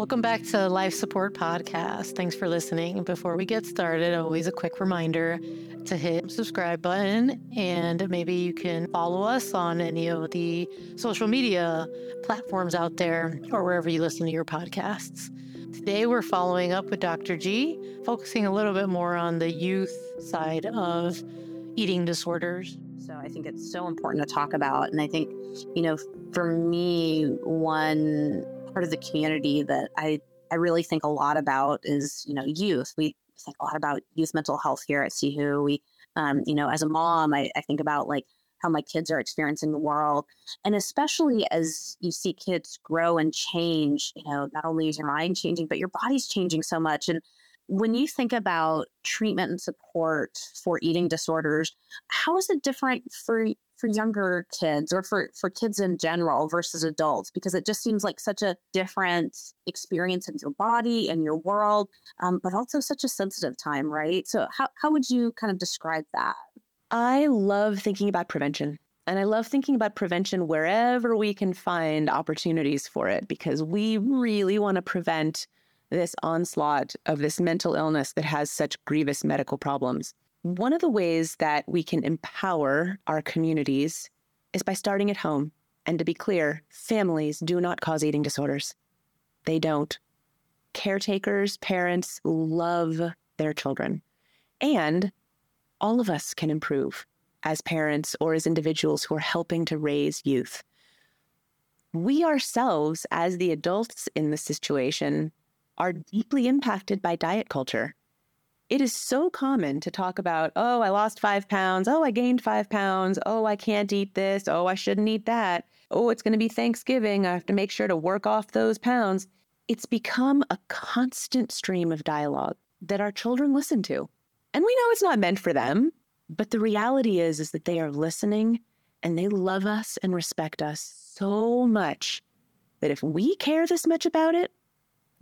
Welcome back to Life Support Podcast. Thanks for listening. Before we get started, always a quick reminder to hit the subscribe button, and maybe you can follow us on any of the social media platforms out there or wherever you listen to your podcasts. Today, we're following up with Dr. G, focusing a little bit more on the youth side of eating disorders. So I think it's so important to talk about. And I think, for me, one part of the community that I really think a lot about is, youth. We think a lot about youth mental health here at CIHU. We, as a mom, I think about like how my kids are experiencing the world. And especially as you see kids grow and change, not only is your mind changing, but your body's changing so much. And when you think about treatment and support for eating disorders, how is it different for younger kids or for kids in general versus adults? Because it just seems like such a different experience in your body and your world, but also such a sensitive time, right? So how would you kind of describe that? I love thinking about prevention. And I love thinking about prevention wherever we can find opportunities for it, because we really want to prevent this onslaught of this mental illness that has such grievous medical problems. One of the ways that we can empower our communities is by starting at home. And to be clear, families do not cause eating disorders. They don't. Caretakers, parents love their children. And all of us can improve as parents or as individuals who are helping to raise youth. We ourselves, as the adults in this situation, are deeply impacted by diet culture. It is so common to talk about, oh, I lost 5 pounds. Oh, I gained 5 pounds. Oh, I can't eat this. Oh, I shouldn't eat that. Oh, it's going to be Thanksgiving. I have to make sure to work off those pounds. It's become a constant stream of dialogue that our children listen to. And we know it's not meant for them, but the reality is that they are listening and they love us and respect us so much that if we care this much about it,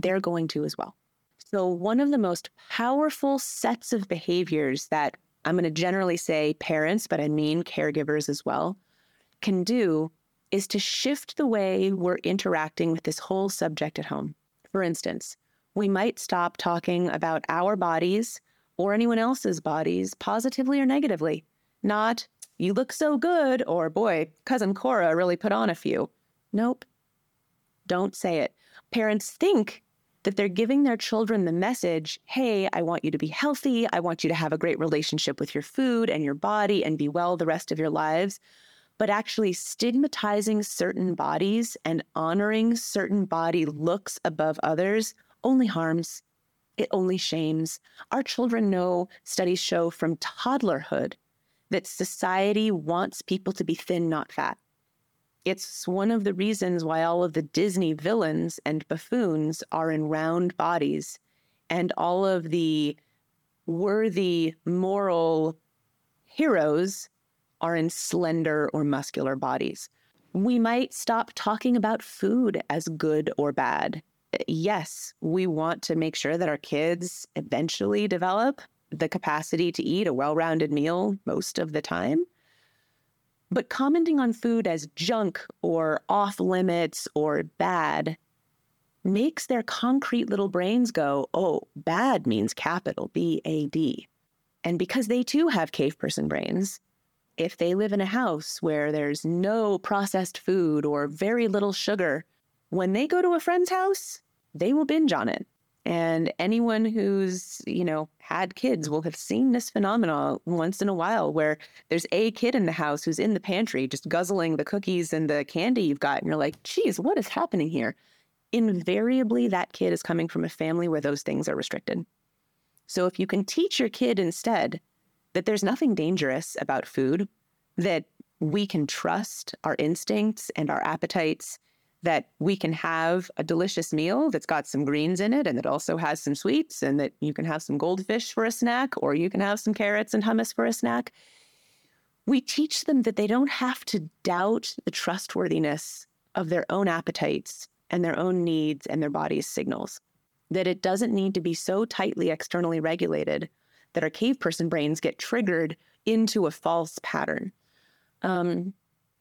they're going to as well. So one of the most powerful sets of behaviors that I'm going to generally say parents, but I mean caregivers as well, can do is to shift the way we're interacting with this whole subject at home. For instance, we might stop talking about our bodies or anyone else's bodies positively or negatively. Not, you look so good, or boy, cousin Cora really put on a few. Nope. Don't say it. Parents think that they're giving their children the message, hey, I want you to be healthy. I want you to have a great relationship with your food and your body and be well the rest of your lives. But actually stigmatizing certain bodies and honoring certain body looks above others only harms. It only shames. Our children know, studies show from toddlerhood, that society wants people to be thin, not fat. It's one of the reasons why all of the Disney villains and buffoons are in round bodies, and all of the worthy moral heroes are in slender or muscular bodies. We might stop talking about food as good or bad. Yes, we want to make sure that our kids eventually develop the capacity to eat a well-rounded meal most of the time. But commenting on food as junk or off limits or bad makes their concrete little brains go, oh, bad means capital B-A-D. And because they too have cave person brains, if they live in a house where there's no processed food or very little sugar, when they go to a friend's house, they will binge on it. And anyone who's, had kids will have seen this phenomena once in a while where there's a kid in the house who's in the pantry just guzzling the cookies and the candy you've got. And you're like, geez, what is happening here? Invariably, that kid is coming from a family where those things are restricted. So if you can teach your kid instead that there's nothing dangerous about food, that we can trust our instincts and our appetites, that we can have a delicious meal that's got some greens in it and that also has some sweets, and that you can have some goldfish for a snack, or you can have some carrots and hummus for a snack. We teach them that they don't have to doubt the trustworthiness of their own appetites and their own needs and their body's signals, that it doesn't need to be so tightly externally regulated that our cave person brains get triggered into a false pattern.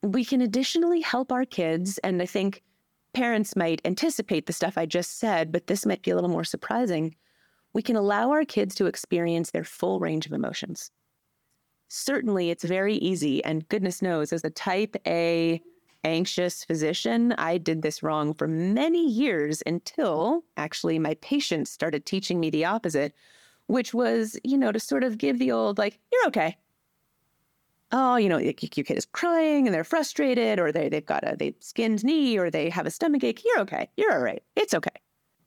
We can additionally help our kids, and I think parents might anticipate the stuff I just said, but this might be a little more surprising. We can allow our kids to experience their full range of emotions. Certainly, it's very easy, and goodness knows, as a type A anxious physician, I did this wrong for many years until actually my patients started teaching me the opposite, which was, to sort of give the old, you're okay. Oh, your kid is crying and they're frustrated, or they've got a skinned knee, or they have a stomach ache. You're okay. You're all right. It's okay.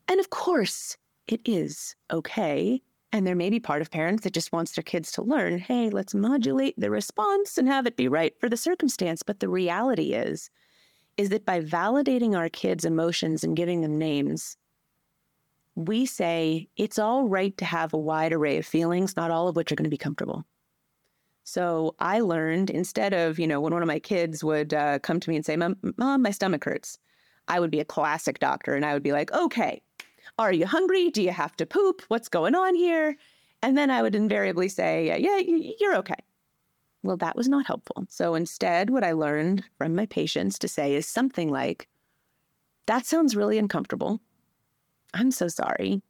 And of course, it is okay. And there may be part of parents that just wants their kids to learn, hey, let's modulate the response and have it be right for the circumstance. But the reality is that by validating our kids' emotions and giving them names, we say it's all right to have a wide array of feelings, not all of which are going to be comfortable. So I learned, instead of, when one of my kids would come to me and say, Mom, my stomach hurts, I would be a classic doctor and I would be like, okay, are you hungry? Do you have to poop? What's going on here? And then I would invariably say, yeah, you're okay. Well, that was not helpful. So instead, what I learned from my patients to say is something like, that sounds really uncomfortable. I'm so sorry.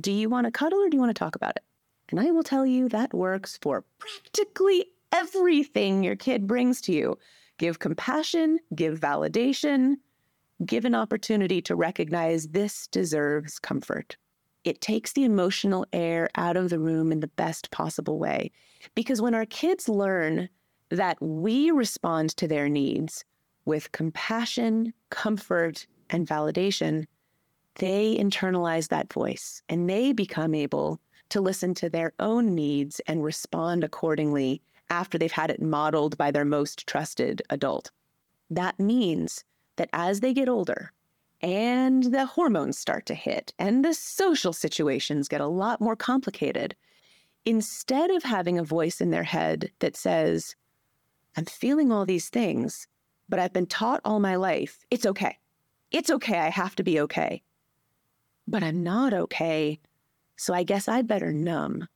Do you want to cuddle or do you want to talk about it? And I will tell you that works for practically everything your kid brings to you. Give compassion, give validation, give an opportunity to recognize this deserves comfort. It takes the emotional air out of the room in the best possible way. Because when our kids learn that we respond to their needs with compassion, comfort, and validation, they internalize that voice and they become able to listen to their own needs and respond accordingly after they've had it modeled by their most trusted adult. That means that as they get older and the hormones start to hit and the social situations get a lot more complicated, instead of having a voice in their head that says, I'm feeling all these things, but I've been taught all my life, it's okay. It's okay, I have to be okay. But I'm not okay, so I guess I'd better numb,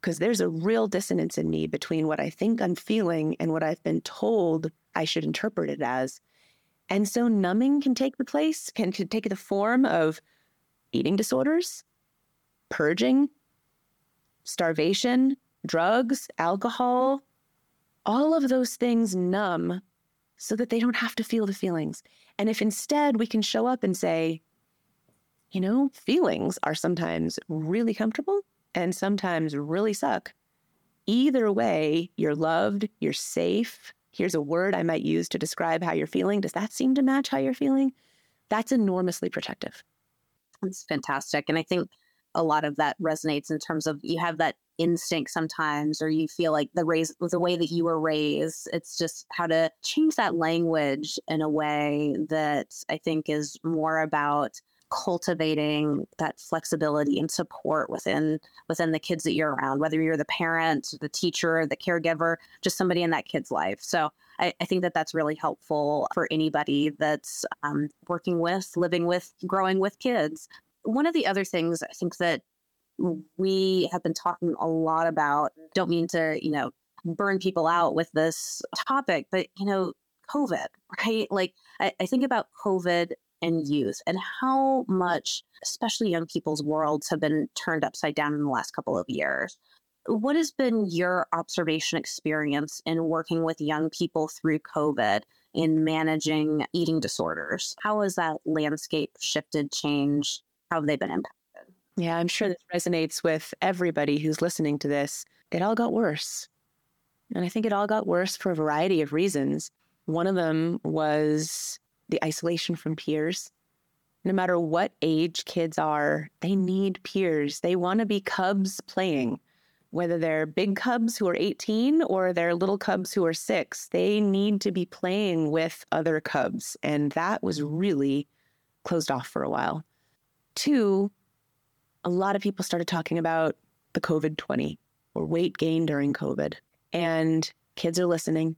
because there's a real dissonance in me between what I think I'm feeling and what I've been told I should interpret it as. And so numbing can take the place, can take the form of eating disorders, purging, starvation, drugs, alcohol. All of those things numb so that they don't have to feel the feelings. And if instead we can show up and say, feelings are sometimes really comfortable and sometimes really suck. Either way, you're loved, you're safe. Here's a word I might use to describe how you're feeling. Does that seem to match how you're feeling? That's enormously protective. That's fantastic. And I think a lot of that resonates in terms of you have that instinct sometimes, or you feel like the way that you were raised. It's just how to change that language in a way that I think is more about cultivating that flexibility and support within the kids that you're around, whether you're the parent, the teacher, the caregiver, just somebody in that kid's life. So I think that that's really helpful for anybody that's working with, living with, growing with kids. One of the other things I think that we have been talking a lot about, don't mean to, burn people out with this topic, but, COVID, right? I think about COVID and youth and how much, especially young people's worlds, have been turned upside down in the last couple of years. What has been your observation experience in working with young people through COVID in managing eating disorders? How has that landscape shifted, changed? How have they been impacted? Yeah, I'm sure this resonates with everybody who's listening to this. It all got worse. And I think it all got worse for a variety of reasons. One of them was the isolation from peers. No matter what age kids are, they need peers. They want to be cubs playing, whether they're big cubs who are 18 or they're little cubs who are 6. They need to be playing with other cubs. And that was really closed off for a while. 2, a lot of people started talking about the COVID-20 or weight gain during COVID. And kids are listening.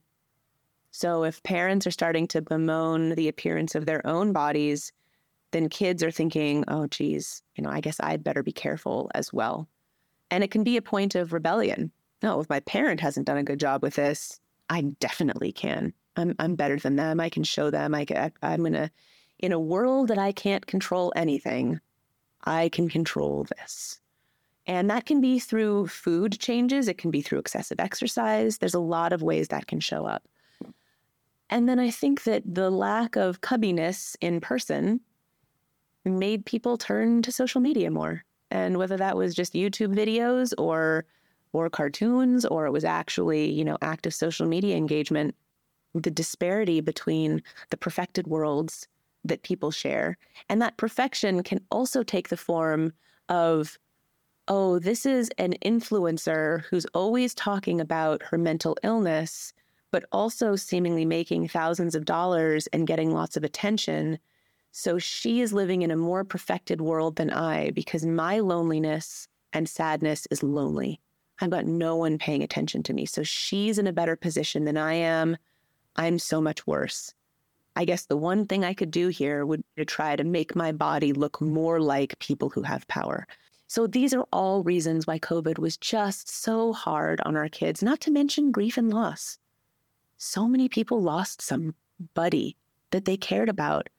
So if parents are starting to bemoan the appearance of their own bodies, then kids are thinking, oh, geez, I guess I'd better be careful as well. And it can be a point of rebellion. No, if my parent hasn't done a good job with this, I definitely can. I'm better than them. I can show them. I'm going to in a world that I can't control anything, I can control this. And that can be through food changes. It can be through excessive exercise. There's a lot of ways that can show up. And then I think that the lack of cubbiness in person made people turn to social media more. And whether that was just YouTube videos or cartoons, or it was actually, active social media engagement, the disparity between the perfected worlds that people share. And that perfection can also take the form of, oh, this is an influencer who's always talking about her mental illness, but also seemingly making thousands of dollars and getting lots of attention. So she is living in a more perfected world than I, because my loneliness and sadness is lonely. I've got no one paying attention to me. So she's in a better position than I am. I'm so much worse. I guess the one thing I could do here would be to try to make my body look more like people who have power. So these are all reasons why COVID was just so hard on our kids, not to mention grief and loss. So many people lost somebody that they cared about,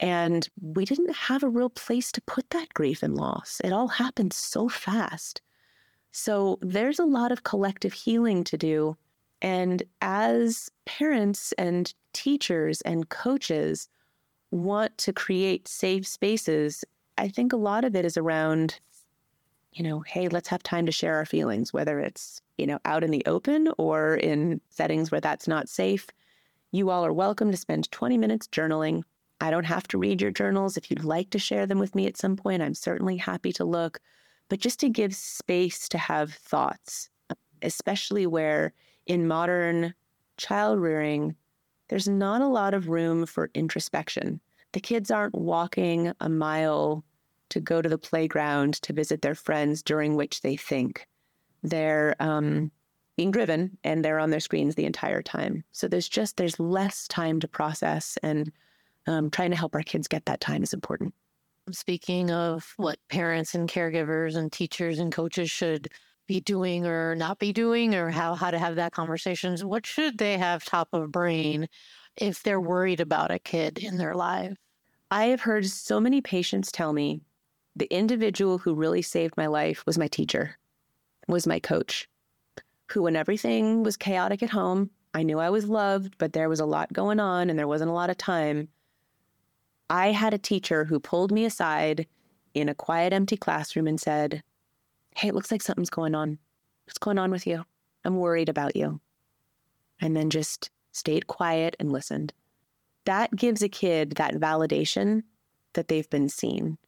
and we didn't have a real place to put that grief and loss. It all happened so fast. So there's a lot of collective healing to do. And as parents and teachers and coaches want to create safe spaces, I think a lot of it is around, hey, let's have time to share our feelings, whether it's, out in the open or in settings where that's not safe. You all are welcome to spend 20 minutes journaling. I don't have to read your journals. If you'd like to share them with me at some point, I'm certainly happy to look. But just to give space to have thoughts, especially where in modern child rearing, there's not a lot of room for introspection. The kids aren't walking a mile to go to the playground to visit their friends, during which they think. They're being driven, and they're on their screens the entire time. So there's less time to process, and trying to help our kids get that time is important. Speaking of what parents and caregivers and teachers and coaches should be doing or not be doing, or how to have that conversations, what should they have top of brain if they're worried about a kid in their life? I have heard so many patients tell me, the individual who really saved my life was my teacher, was my coach, who when everything was chaotic at home, I knew I was loved, but there was a lot going on and there wasn't a lot of time. I had a teacher who pulled me aside in a quiet, empty classroom and said, hey, it looks like something's going on. What's going on with you? I'm worried about you. And then just stayed quiet and listened. That gives a kid that validation that they've been seen.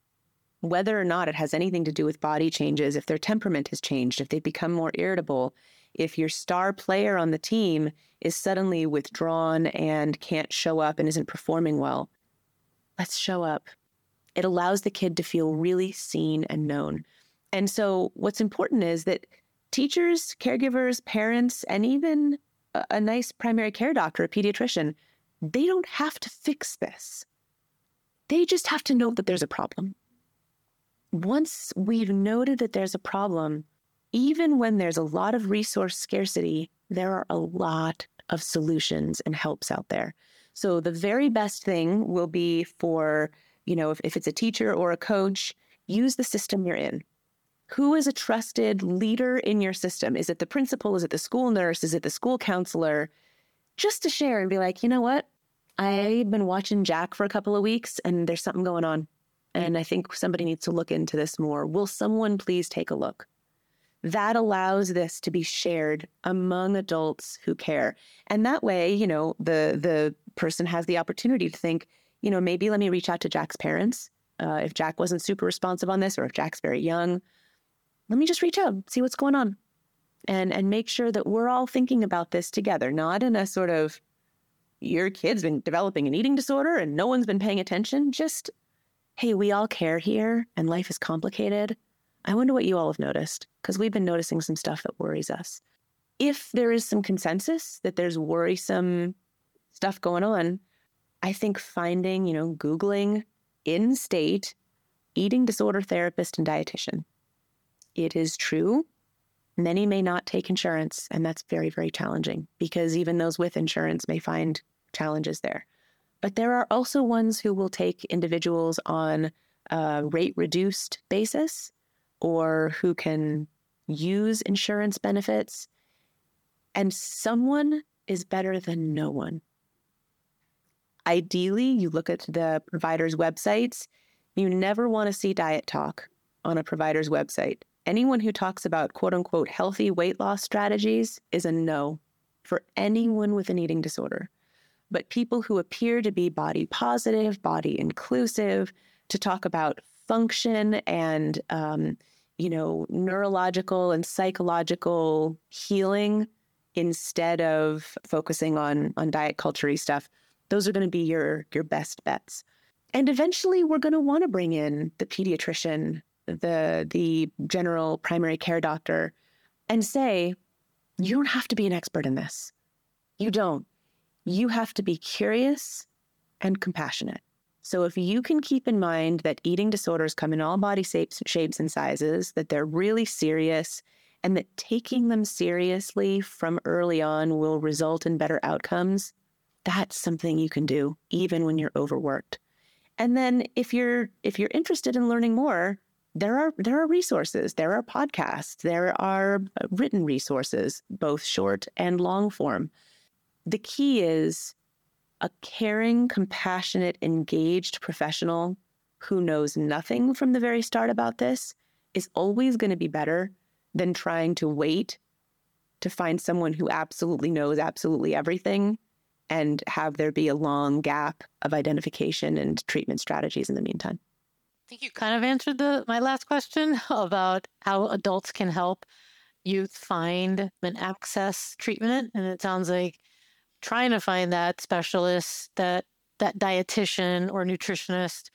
Whether or not it has anything to do with body changes, if their temperament has changed, if they've become more irritable, if your star player on the team is suddenly withdrawn and can't show up and isn't performing well, let's show up. It allows the kid to feel really seen and known. And so what's important is that teachers, caregivers, parents, and even a nice primary care doctor, a pediatrician, they don't have to fix this. They just have to know that there's a problem. Once we've noted that there's a problem, even when there's a lot of resource scarcity, there are a lot of solutions and helps out there. So the very best thing will be for, if it's a teacher or a coach, use the system you're in. Who is a trusted leader in your system? Is it the principal? Is it the school nurse? Is it the school counselor? Just to share and be like, you know what? I've been watching Jack for a couple of weeks and there's something going on. And I think somebody needs to look into this more. Will someone please take a look? That allows this to be shared among adults who care. And that way, the person has the opportunity to think, maybe let me reach out to Jack's parents. If Jack wasn't super responsive on this, or if Jack's very young, let me just reach out, see what's going on, and make sure that we're all thinking about this together, not in a sort of, your kid's been developing an eating disorder and no one's been paying attention. Just, hey, we all care here and life is complicated. I wonder what you all have noticed, because we've been noticing some stuff that worries us. If there is some consensus that there's worrisome stuff going on, I think finding, Googling in-state eating disorder therapist and dietitian. It is true. Many may not take insurance, and that's very, very challenging, because even those with insurance may find challenges there. But there are also ones who will take individuals on a rate-reduced basis or who can use insurance benefits. And someone is better than no one. Ideally, you look at the provider's websites. You never want to see diet talk on a provider's website. Anyone who talks about quote-unquote healthy weight loss strategies is a no for anyone with an eating disorder. But people who appear to be body positive, body inclusive, to talk about function and, neurological and psychological healing instead of focusing on diet culture-y stuff, those are going to be your best bets. And eventually we're going to want to bring in the pediatrician, the general primary care doctor, and say, you don't have to be an expert in this. You don't. You have to be curious and compassionate. So if you can keep in mind that eating disorders come in all body shapes and sizes, that they're really serious, and that taking them seriously from early on will result in better outcomes, that's something you can do even when you're overworked. And then if you're interested in learning more, there are resources, there are podcasts, there are written resources, both short and long form. The key is a caring, compassionate, engaged professional who knows nothing from the very start about this is always going to be better than trying to wait to find someone who absolutely knows absolutely everything and have there be a long gap of identification and treatment strategies in the meantime. I think you kind of answered my last question about how adults can help youth find and access treatment. And it sounds like trying to find that specialist, that dietitian or nutritionist,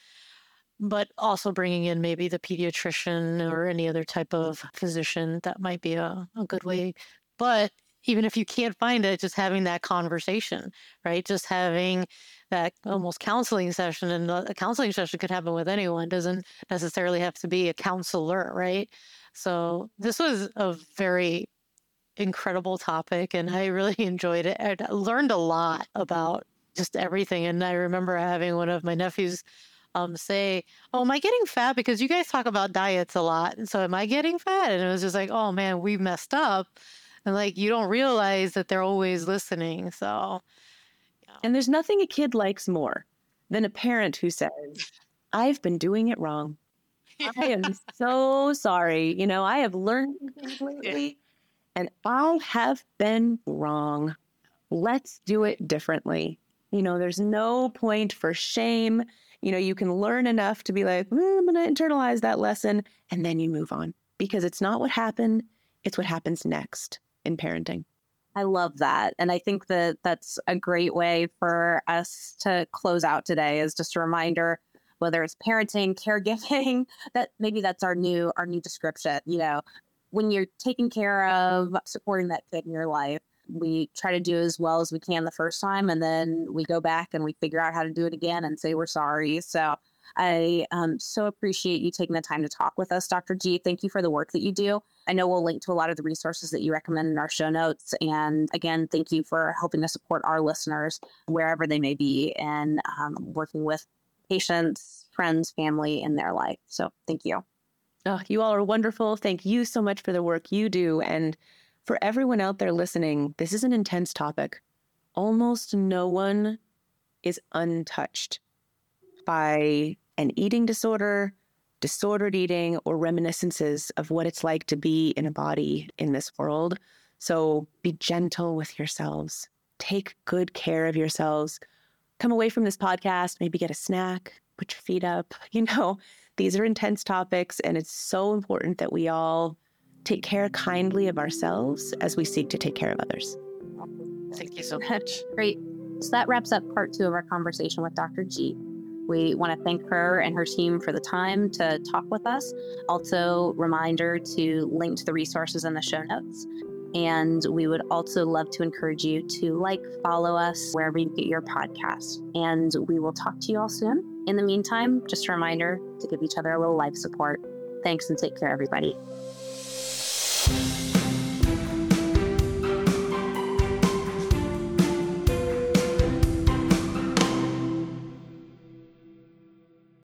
but also bringing in maybe the pediatrician or any other type of physician, that might be a good way. But even if you can't find it, just having that conversation, right? Just having that almost counseling session, and a counseling session could happen with anyone. It doesn't necessarily have to be a counselor, right? So this was a very incredible topic, and I really enjoyed it. I learned a lot about just everything. And I remember having one of my nephews say, "Oh, am I getting fat? Because you guys talk about diets a lot. And so am I getting fat?" And it was just like, oh man, we messed up. And like, you don't realize that they're always listening. So, yeah. And there's nothing a kid likes more than a parent who says, "I've been doing it wrong. Yeah. I am so sorry. I have learned things lately, and I have been wrong. Let's do it differently." There's no point for shame. You can learn enough to be like, I'm going to internalize that lesson, and then you move on, because it's not what happened. It's what happens next in parenting. I love that. And I think that that's a great way for us to close out today, is just a reminder, whether it's parenting, caregiving, that maybe that's our new description. When you're taking care of supporting that kid in your life, we try to do as well as we can the first time, and then we go back and we figure out how to do it again and say we're sorry. So I so appreciate you taking the time to talk with us, Dr. G. Thank you for the work that you do. I know we'll link to a lot of the resources that you recommend in our show notes. And again, thank you for helping to support our listeners wherever they may be, and working with patients, friends, family in their life. So thank you. Oh, you all are wonderful. Thank you so much for the work you do. And for everyone out there listening, this is an intense topic. Almost no one is untouched by an eating disorder, disordered eating, or reminiscences of what it's like to be in a body in this world. So be gentle with yourselves. Take good care of yourselves. Come away from this podcast, maybe get a snack, put your feet up. These are intense topics, and it's so important that we all take care kindly of ourselves as we seek to take care of others. Thank you so much. Great. So that wraps up part 2 of our conversation with Dr. G. We want to thank her and her team for the time to talk with us. Also, reminder to link to the resources in the show notes. And we would also love to encourage you to follow us wherever you get your podcast. And we will talk to you all soon. In the meantime, just a reminder to give each other a little life support. Thanks, and take care, everybody.